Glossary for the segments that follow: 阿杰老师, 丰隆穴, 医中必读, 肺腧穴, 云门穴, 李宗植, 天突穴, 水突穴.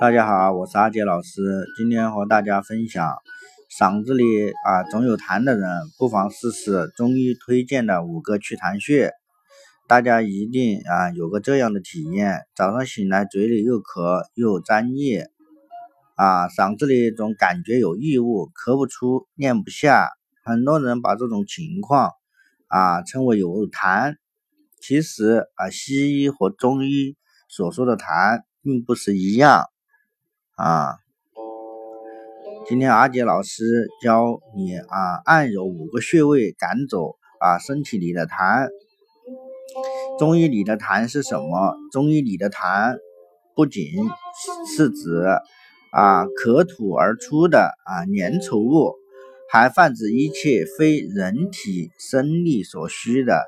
大家好，我是阿杰老师，今天和大家分享嗓子里总有痰的人，不妨试试中医推荐的5个祛痰穴。大家一定有个这样的体验，早上醒来嘴里又咳又粘液嗓子里总感觉有异物，咳不出咽不下，很多人把这种情况称为有痰。其实西医和中医所说的痰并不是一样今天阿杰老师教你按揉5个穴位赶走身体里的痰。中医里的痰是什么？中医里的痰不仅是指咳吐而出的粘稠物，还泛指一切非人体生理所需的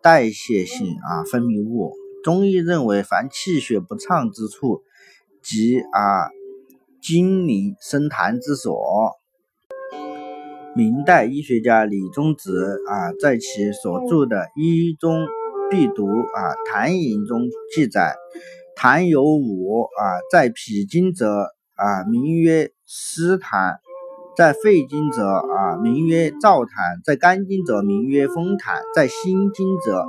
代谢性分泌物。中医认为，凡气血不畅之处，即经淋生痰之所。明代医学家李宗植在其所著的《医中必读》痰饮中记载，痰有5，在脾经者名曰湿痰，在肺经者名曰燥痰，在肝经者名曰风痰，在心经者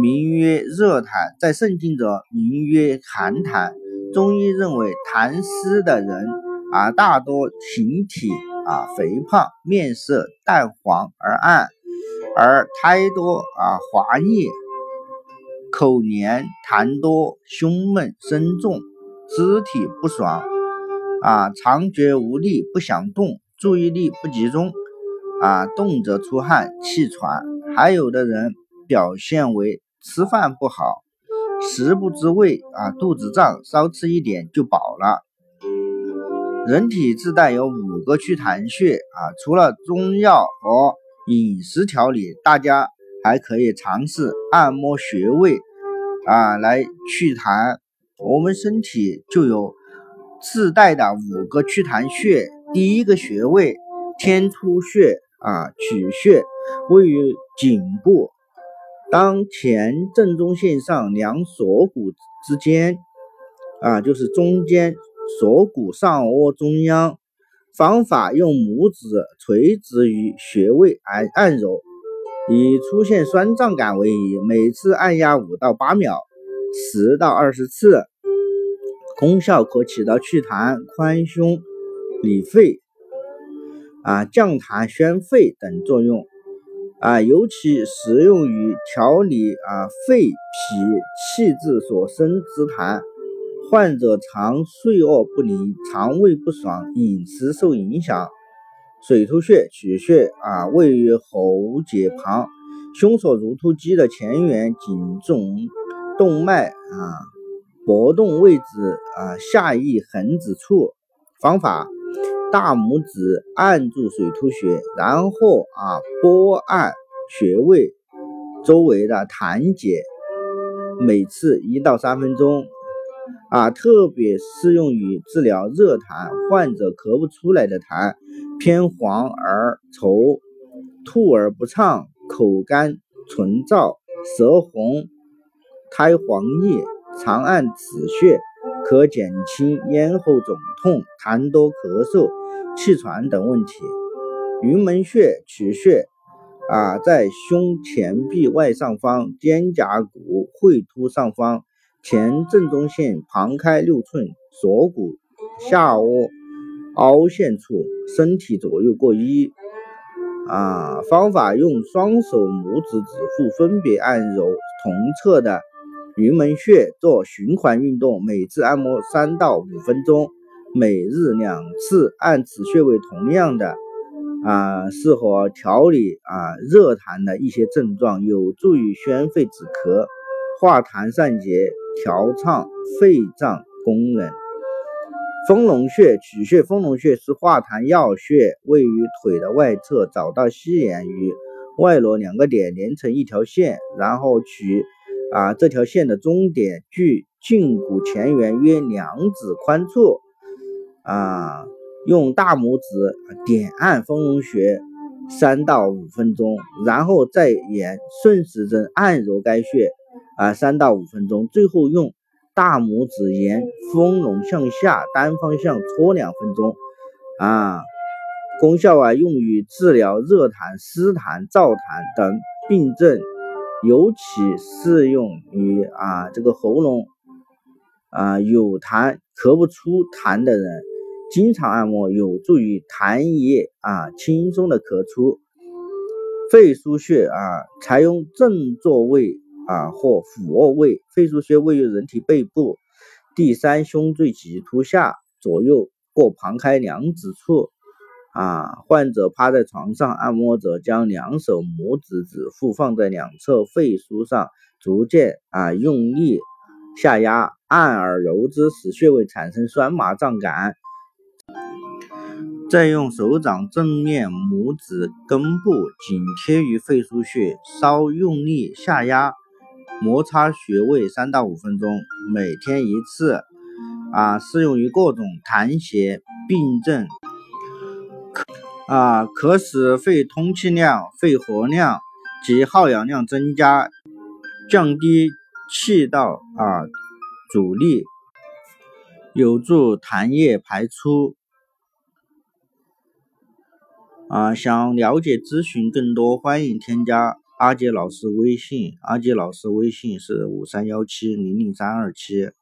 名曰热痰，在肾经者名曰寒痰。中医认为痰湿的人大多形体肥胖，面色淡黄而暗，而苔多滑腻，口黏痰多，胸闷身重，肢体不爽常觉无力，不想动，注意力不集中动则出汗气喘。还有的人表现为吃饭不好，食不知味肚子胀，稍吃一点就饱了。人体自带有5个祛痰穴除了中药和饮食调理，大家还可以尝试按摩穴位来祛痰。我们身体就有自带的5个祛痰穴。第一个穴位天突穴曲穴，位于颈部，当前正中线上两锁骨之间就是中间锁骨上窝中央。方法用拇指垂直于穴位按揉，以出现酸胀感为宜，每次按压5到8秒，10到20次，功效可起到祛痰、宽胸、理肺降痰、宣肺等作用尤其适用于调理肺脾气滞所生之痰。患者常睡卧不宁，肠胃不爽，饮食受影响。水突穴曲穴位于喉结旁，胸锁如突肌的前缘，颈总动脉搏动位置下一横指处。方法：大拇指按住水突穴，然后拨按穴位周围的痰结，每次1到3分钟特别适用于治疗热痰，患者咳不出来的痰偏黄而稠，吐而不畅，口干唇燥，舌红苔黄腻，常按此穴可减轻咽喉肿痛、痰多、咳嗽、气喘等问题。云门穴曲穴在胸前壁外上方，肩胛骨喙突上方，前正中线旁开6寸，锁骨下窝凹陷处，身体左右各1方法用双手拇指指腹分别按揉同侧的云门穴，做循环运动，每次按摩3到5分钟，每日2次。按此穴位同样的适合调理热痰的一些症状，有助于宣肺止咳、化痰散结、调畅肺脏功能。丰隆穴曲穴，丰隆穴是化痰要穴，位于腿的外侧，找到膝眼与外踝2个点连成一条线，然后取这条线的中点，距胫骨前缘约2指宽处用大拇指点按丰隆穴3到5分钟，然后再沿顺时针按揉该穴3到5分钟，最后用大拇指沿丰隆向下单方向搓2分钟啊。功效啊，用于治疗热痰、湿痰、燥痰等病症，尤其适用于这个喉咙有痰咳不出痰的人。经常按摩有助于痰液轻松的咳出。肺腧穴采用正坐位或俯卧位，肺腧穴位于人体背部第三胸椎棘突下左右或旁开2指处患者趴在床上，按摩者将2手拇指指腹放在2侧肺腧上，逐渐用力下压，按而揉之，使穴位产生酸麻胀感。再用手掌正面拇指根部紧贴于肺腧穴，稍用力下压，摩擦穴位3到5分钟，每天1次适用于各种痰邪病症可使肺通气量、肺活量及耗氧量增加，降低气道阻力，有助痰液排出。想了解咨询更多，欢迎添加阿杰老师微信，阿杰老师微信是5317003277。